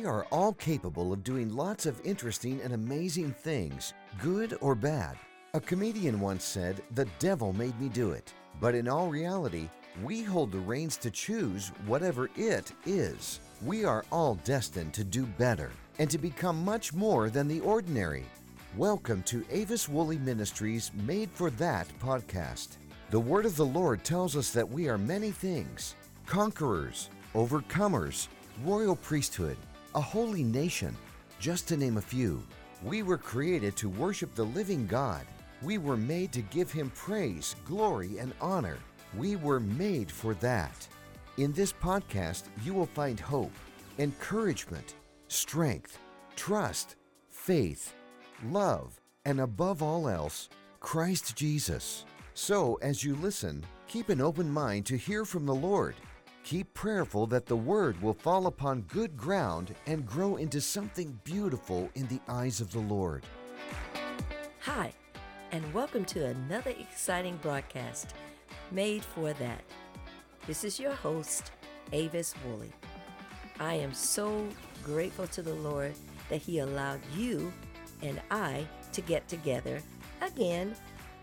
We are all capable of doing lots of interesting and amazing things, good or bad. A comedian once said, "The devil made me do it." But in all reality, we hold the reins to choose whatever it is. We are all destined to do better and to become much more than the ordinary. Welcome to Avis Woolley Ministries Made for That podcast. The Word of the Lord tells us that we are many things: conquerors, overcomers, royal priesthood, a holy nation, just to name a few. We were created to worship the living God. We were made to give Him praise, glory, and honor. We were made for that. In this podcast, you will find hope, encouragement, strength, trust, faith, love, and above all else, Christ Jesus. So, as you listen, keep an open mind to hear from the Lord. Keep prayerful that the Word will fall upon good ground and grow into something beautiful in the eyes of the Lord. Hi, and welcome to another exciting broadcast, Made for That. This is your host, Avis Woolley. I am so grateful to the Lord that He allowed you and I to get together again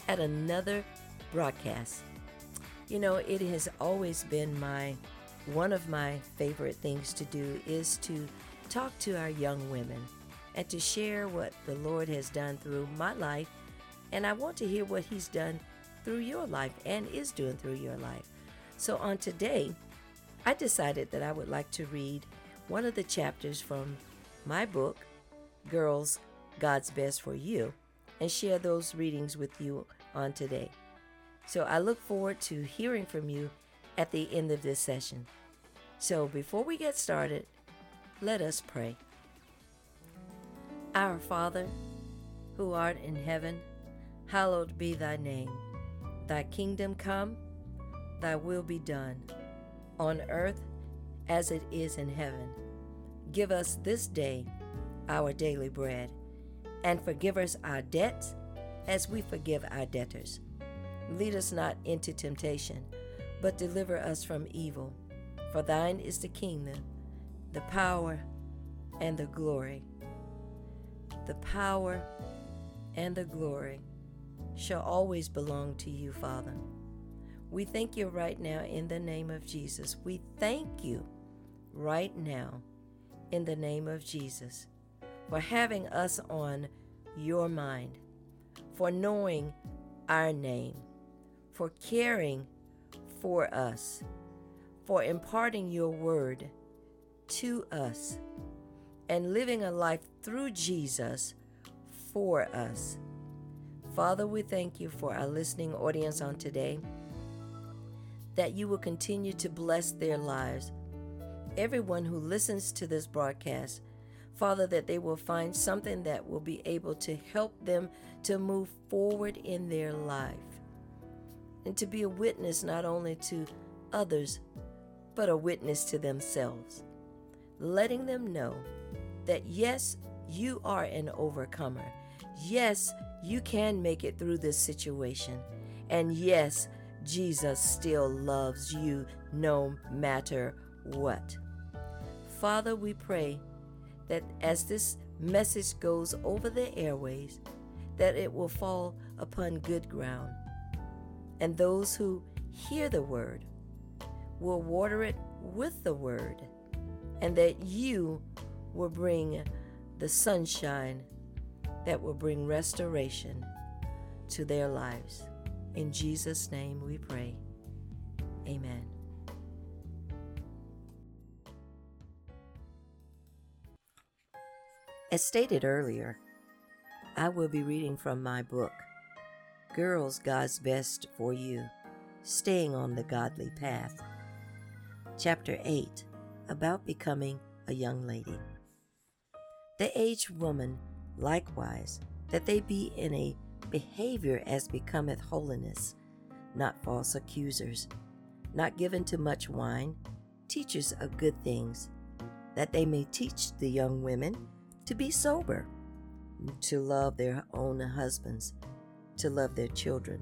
at another broadcast. You know, it has always been one of my favorite things to do is to talk to our young women and to share what the Lord has done through my life, and I want to hear what He's done through your life and is doing through your life. So on today, I decided that I would like to read one of the chapters from my book, Girls, God's Best for You, and share those readings with you on today. So I look forward to hearing from you at the end of this session. So before we get started, let us pray. Our Father, who art in heaven, hallowed be thy name. Thy kingdom come, thy will be done, on earth as it is in heaven. Give us this day our daily bread, and forgive us our debts as we forgive our debtors. Lead us not into temptation, but deliver us from evil. For thine is the kingdom, the power, and the glory. The power and the glory shall always belong to you, Father. We thank you right now in the name of Jesus. We thank you right now in the name of Jesus for having us on your mind, for knowing our name, for caring for us, for imparting your word to us, and living a life through Jesus for us. Father, we thank you for our listening audience on today, that you will continue to bless their lives. Everyone who listens to this broadcast, Father, that they will find something that will be able to help them to move forward in their life and to be a witness not only to others, but a witness to themselves, letting them know that, yes, you are an overcomer. Yes, you can make it through this situation. And yes, Jesus still loves you no matter what. Father, we pray that as this message goes over the airways, that it will fall upon good ground. And those who hear the word will water it with the word, and that you will bring the sunshine that will bring restoration to their lives. In Jesus' name we pray. Amen. As stated earlier, I will be reading from my book, Girls, God's Best for You, Staying on the Godly Path, Chapter 8, about becoming a young lady. The aged woman, likewise, that they be in a behavior as becometh holiness, not false accusers, not given to much wine, teachers of good things, that they may teach the young women to be sober, to love their own husbands, to love their children.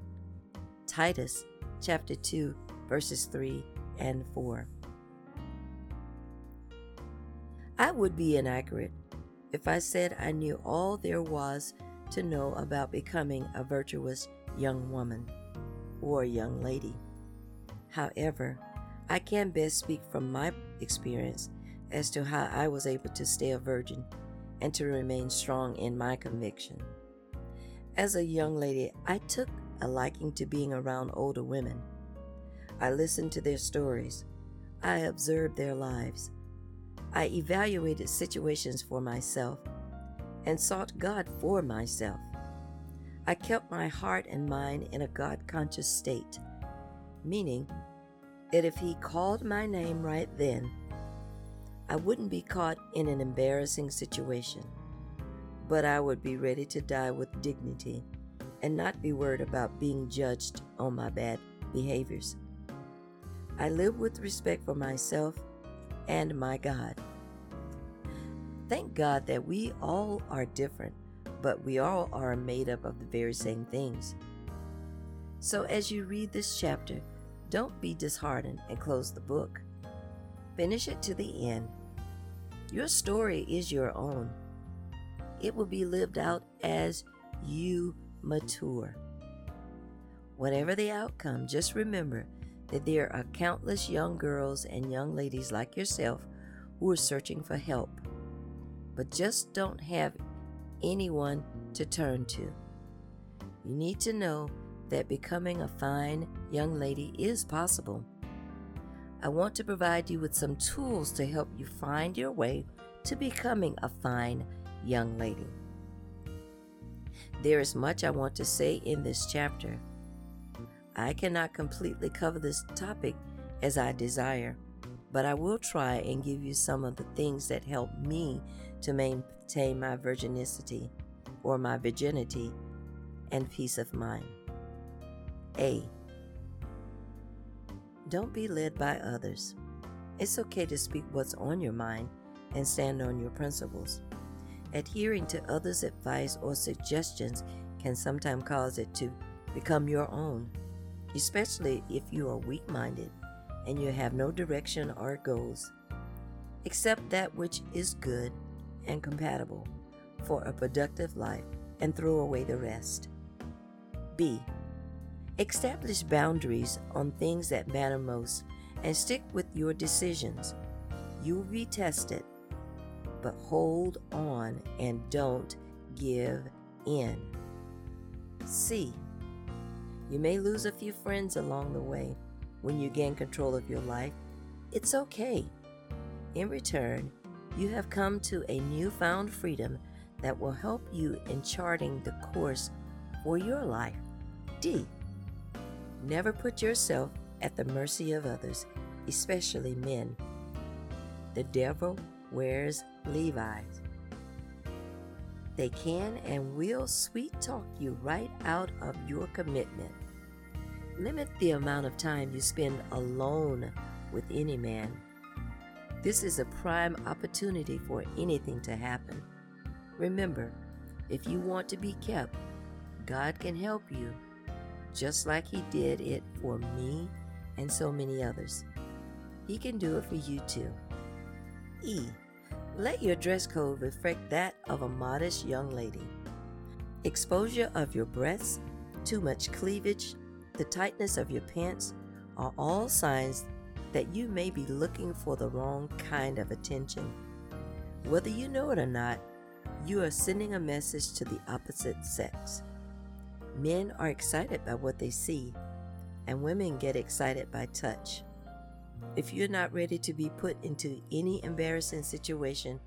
Titus chapter 2, verses 3 and 4. I would be inaccurate if I said I knew all there was to know about becoming a virtuous young woman or young lady. However, I can best speak from my experience as to how I was able to stay a virgin and to remain strong in my conviction. As a young lady, I took a liking to being around older women. I listened to their stories. I observed their lives. I evaluated situations for myself and sought God for myself. I kept my heart and mind in a God-conscious state, meaning that if He called my name right then, I wouldn't be caught in an embarrassing situation, but I would be ready to die with dignity and not be worried about being judged on my bad behaviors. I lived with respect for myself and my God. Thank God that we all are different, but we all are made up of the very same things. So as you read this chapter, don't be disheartened and close the book. Finish it to the end. Your story is your own. It will be lived out as you mature. Whatever the outcome, just remember that there are countless young girls and young ladies like yourself who are searching for help, but just don't have anyone to turn to. You need to know that becoming a fine young lady is possible. I want to provide you with some tools to help you find your way to becoming a fine young lady. There is much I want to say in this chapter. I cannot completely cover this topic as I desire, but I will try and give you some of the things that helped me to maintain my virginity or my virginity and peace of mind. A. Don't be led by others. It's okay to speak what's on your mind and stand on your principles. Adhering to others' advice or suggestions can sometimes cause it to become your own, especially if you are weak-minded and you have no direction or goals. Accept that which is good and compatible for a productive life and throw away the rest. B. Establish boundaries on things that matter most and stick with your decisions. You will be tested, but hold on and don't give in. C. You may lose a few friends along the way when you gain control of your life. It's okay. In return, you have come to a newfound freedom that will help you in charting the course for your life. D. Never put yourself at the mercy of others, especially men. The devil wears Levi's. They can and will sweet talk you right out of your commitment. Limit the amount of time you spend alone with any man. This is a prime opportunity for anything to happen. Remember, if you want to be kept, God can help you, just like He did it for me and so many others. He can do it for you too. E. Let your dress code reflect that of a modest young lady. Exposure of your breasts, too much cleavage, the tightness of your pants are all signs that you may be looking for the wrong kind of attention. Whether you know it or not, you are sending a message to the opposite sex. Men are excited by what they see, and women get excited by touch. If you're not ready to be put into any embarrassing situation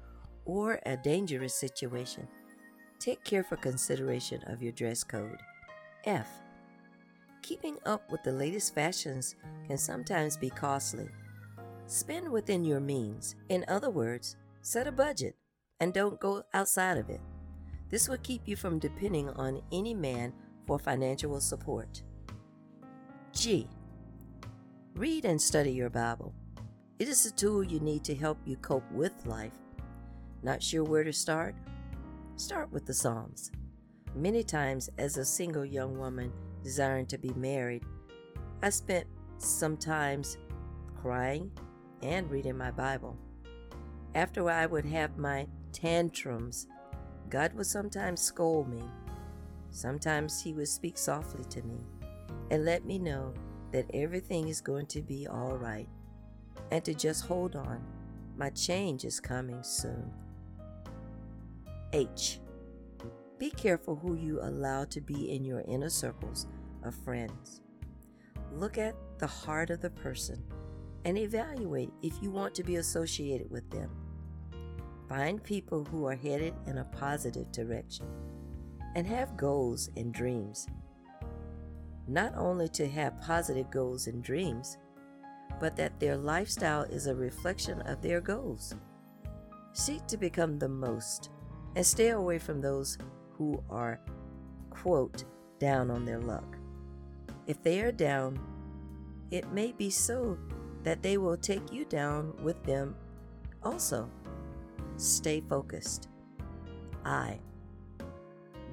or a dangerous situation, take careful consideration of your dress code. F. Keeping up with the latest fashions can sometimes be costly. Spend within your means. In other words, set a budget and don't go outside of it. This will keep you from depending on any man for financial support. G. Read and study your Bible. It is a tool you need to help you cope with life. Not sure where to start? Start with the Psalms. Many times as a single young woman desiring to be married, I spent some times crying and reading my Bible. After I would have my tantrums, God would sometimes scold me. Sometimes he would speak softly to me and let me know that everything is going to be all right and to just hold on. My change is coming soon. H. Be careful who you allow to be in your inner circles of friends. Look at the heart of the person and evaluate if you want to be associated with them. Find people who are headed in a positive direction and have goals and dreams. Not only to have positive goals and dreams, but that their lifestyle is a reflection of their goals. Seek to become the most and stay away from those who are, quote, down on their luck. If they are down, it may be so that they will take you down with them also. Stay focused. I.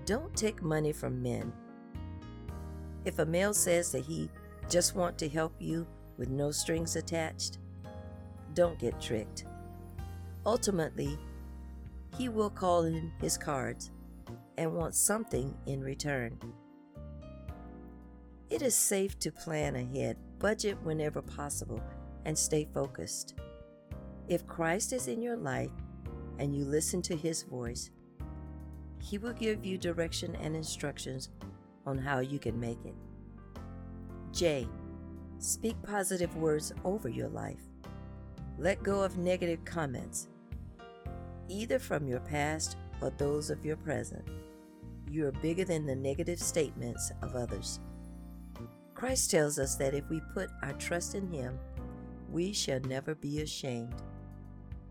Don't take money from men. If a male says that he just wants to help you with no strings attached, don't get tricked. Ultimately, he will call in his cards and want something in return. It is safe to plan ahead, budget whenever possible, and stay focused. If Christ is in your life and you listen to his voice, he will give you direction and instructions on how you can make it. J. Speak positive words over your life. Let go of negative comments, either from your past or those of your present. You are bigger than the negative statements of others. Christ tells us that if we put our trust in him, we shall never be ashamed.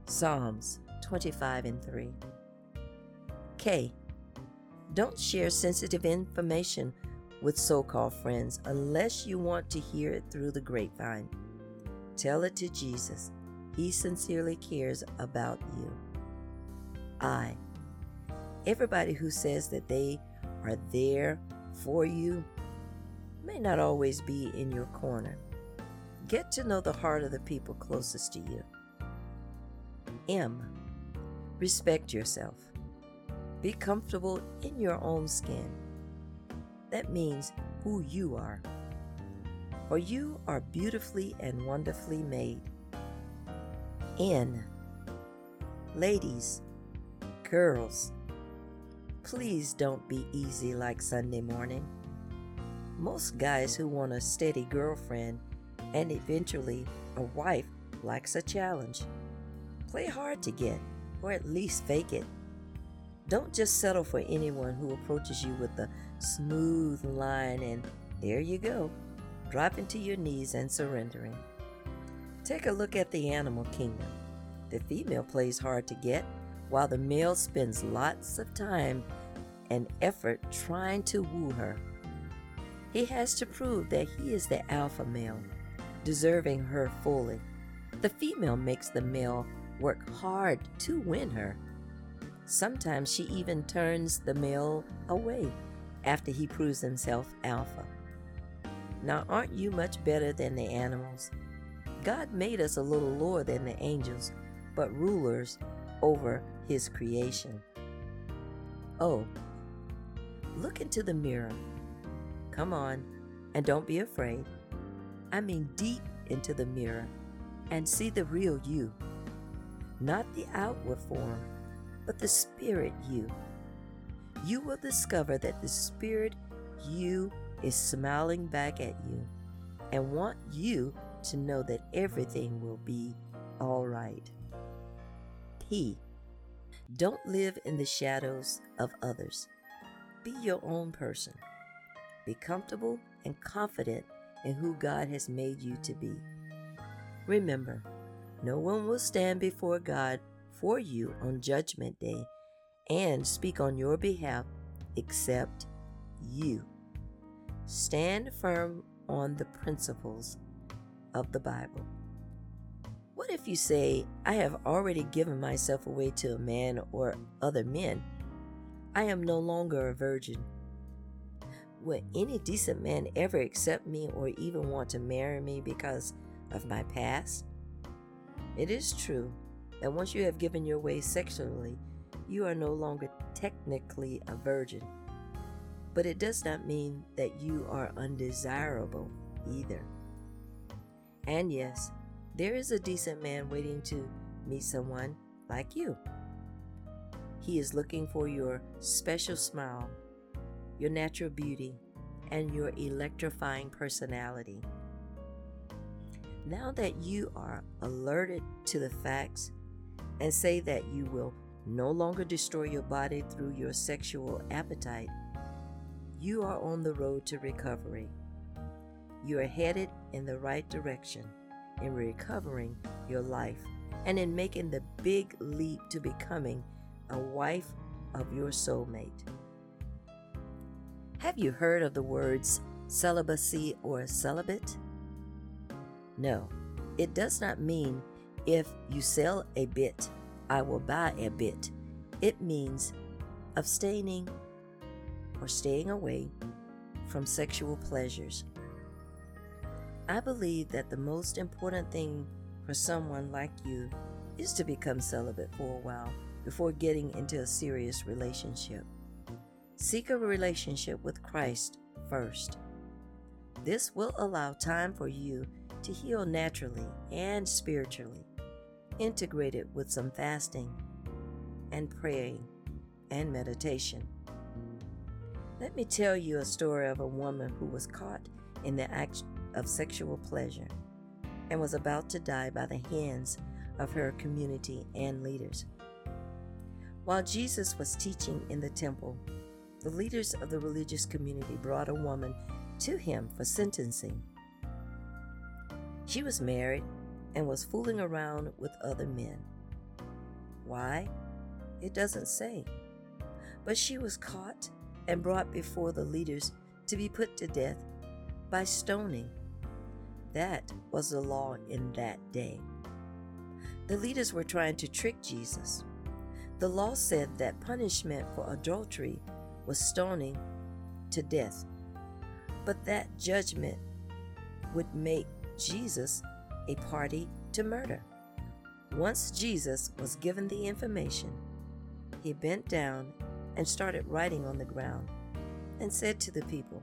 Psalms 25:3. K. Don't share sensitive information with so-called friends unless you want to hear it through the grapevine. Tell it to Jesus. He sincerely cares about you. I. Everybody who says that they are there for you may not always be in your corner. Get to know the heart of the people closest to you. M. Respect yourself. Be comfortable in your own skin. That means who you are. For you are beautifully and wonderfully made. N. Ladies, girls, please don't be easy like Sunday morning. Most guys who want a steady girlfriend and eventually a wife likes a challenge. Play hard to get, or at least fake it. Don't just settle for anyone who approaches you with a smooth line and there you go, dropping to your knees and surrendering. Take a look at the animal kingdom. The female plays hard to get, while the male spends lots of time and effort trying to woo her. He has to prove that he is the alpha male, deserving her fully. The female makes the male work hard to win her. Sometimes she even turns the male away after he proves himself alpha. Now, aren't you much better than the animals? God made us a little lower than the angels, but rulers over his creation. Oh, look into the mirror. Come on, and don't be afraid. I mean deep into the mirror and see the real you. Not the outward form, but the spirit you. You will discover that the spirit you is smiling back at you and want you to know that everything will be all right. P. Don't live in the shadows of others. Be your own person. Be comfortable and confident in who God has made you to be. Remember, no one will stand before God for you on Judgment Day and speak on your behalf except you. Stand firm on the principles of the Bible. What if you say, I have already given myself away to a man or other men. I am no longer a virgin. Will any decent man ever accept me or even want to marry me because of my past? It is true that once you have given your way sexually, you are no longer technically a virgin. But it does not mean that you are undesirable either. And yes, there is a decent man waiting to meet someone like you. He is looking for your special smile, your natural beauty, and your electrifying personality. Now that you are alerted to the facts and say that you will no longer destroy your body through your sexual appetite, you are on the road to recovery. You are headed in the right direction in recovering your life and in making the big leap to becoming a wife of your soulmate. Have you heard of the words celibacy or celibate? No, it does not mean if you sell a bit, I will buy a bit. It means abstaining or staying away from sexual pleasures. I believe that the most important thing for someone like you is to become celibate for a while before getting into a serious relationship. Seek a relationship with Christ first. This will allow time for you to heal naturally and spiritually, integrated with some fasting and praying and meditation. Let me tell you a story of a woman who was caught in the act of sexual pleasure and was about to die by the hands of her community and leaders. While Jesus was teaching in the temple, the leaders of the religious community brought a woman to him for sentencing. She was married and was fooling around with other men. Why? It doesn't say. But she was caught and brought before the leaders to be put to death by stoning. That was the law in that day. The leaders were trying to trick Jesus. The law said that punishment for adultery was stoning to death, but that judgment would make Jesus a party to murder. Once Jesus was given the information, he bent down and started writing on the ground and said to the people,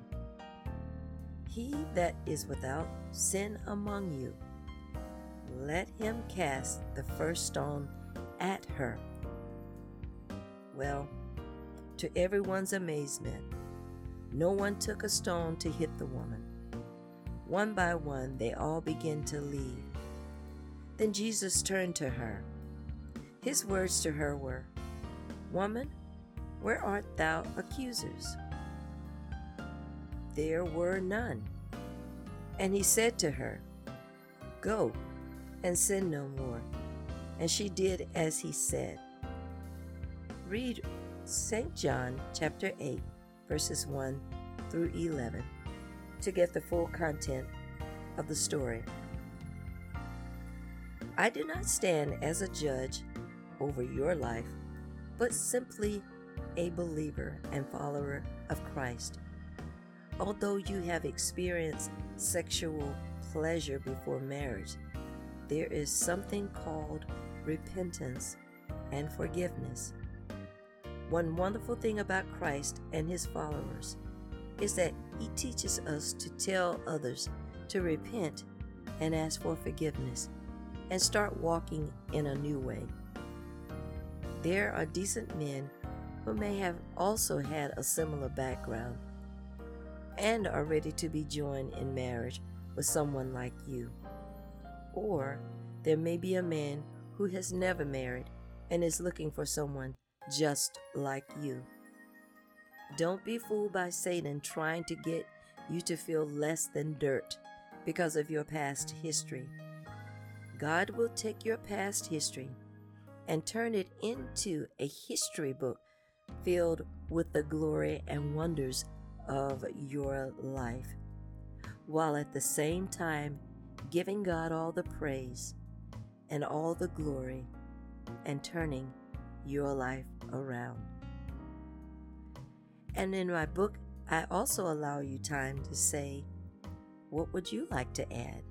"He that is without sin among you, let him cast the first stone at her." Well, to everyone's amazement, no one took a stone to hit the woman. One by one, they all began to leave. Then Jesus turned to her. His words to her were, "Woman, where art thou accusers? There were none." And he said to her, "Go and sin no more." And she did as he said. Read Saint John chapter 8, verses 1 through 11. To get the full content of the story. I do not stand as a judge over your life, but simply a believer and follower of Christ. Although you have experienced sexual pleasure before marriage, there is something called repentance and forgiveness. One wonderful thing about Christ and his followers is that he teaches us to tell others to repent and ask for forgiveness and start walking in a new way. There are decent men who may have also had a similar background and are ready to be joined in marriage with someone like you. Or there may be a man who has never married and is looking for someone just like you. Don't be fooled by Satan trying to get you to feel less than dirt because of your past history. God will take your past history and turn it into a history book filled with the glory and wonders of your life, while at the same time giving God all the praise and all the glory and turning your life around. And in my book, I also allow you time to say, what would you like to add?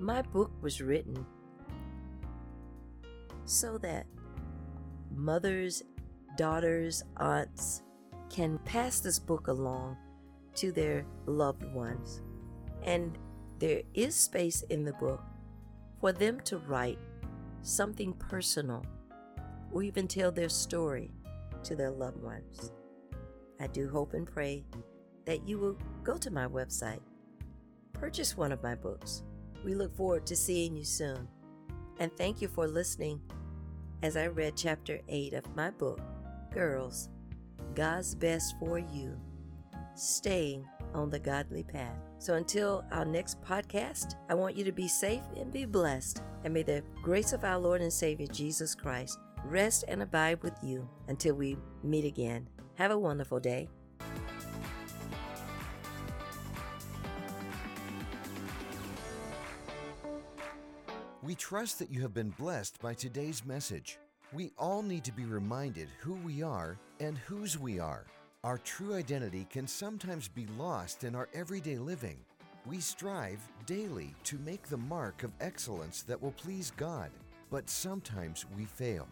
My book was written so that mothers, daughters, aunts can pass this book along to their loved ones. And there is space in the book for them to write something personal or even tell their story to their loved ones. I do hope and pray that you will go to my website, purchase one of my books. We look forward to seeing you soon. And thank you for listening as I read chapter 8 of my book, Girls, God's Best for You, Staying on the Godly Path. So until our next podcast, I want you to be safe and be blessed. And may the grace of our Lord and Savior, Jesus Christ, rest and abide with you until we meet again. Have a wonderful day. We trust that you have been blessed by today's message. We all need to be reminded who we are and whose we are. Our true identity can sometimes be lost in our everyday living. We strive daily to make the mark of excellence that will please God, but sometimes we fail.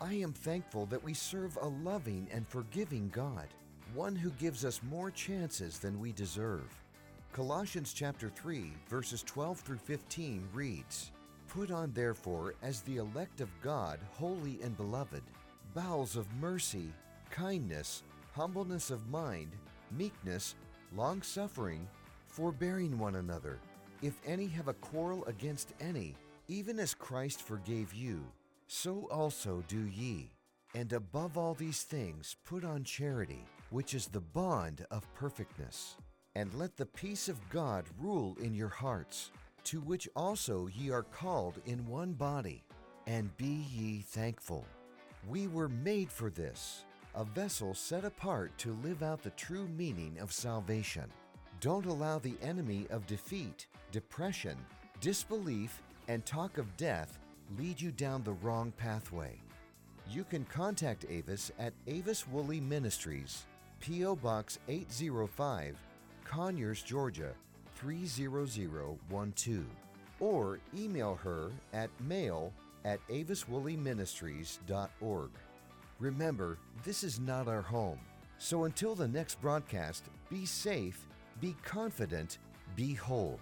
I am thankful that we serve a loving and forgiving God, one who gives us more chances than we deserve. Colossians chapter 3, verses 12 through 15 reads, "Put on therefore, as the elect of God, holy and beloved, bowels of mercy, kindness, humbleness of mind, meekness, long-suffering, forbearing one another, if any have a quarrel against any, even as Christ forgave you, so also do ye. And above all these things put on charity, which is the bond of perfectness. And let the peace of God rule in your hearts, to which also ye are called in one body, and be ye thankful." We were made for this, a vessel set apart to live out the true meaning of salvation. Don't allow the enemy of defeat, depression, disbelief, and talk of death lead you down the wrong pathway. You can contact Avis at Avis Woolley Ministries, P.O. Box 805, Conyers, Georgia 30012, or email her at mail@AvisWoolleyMinistries.org. Remember, this is not our home. So until the next broadcast, be safe, be confident, be whole.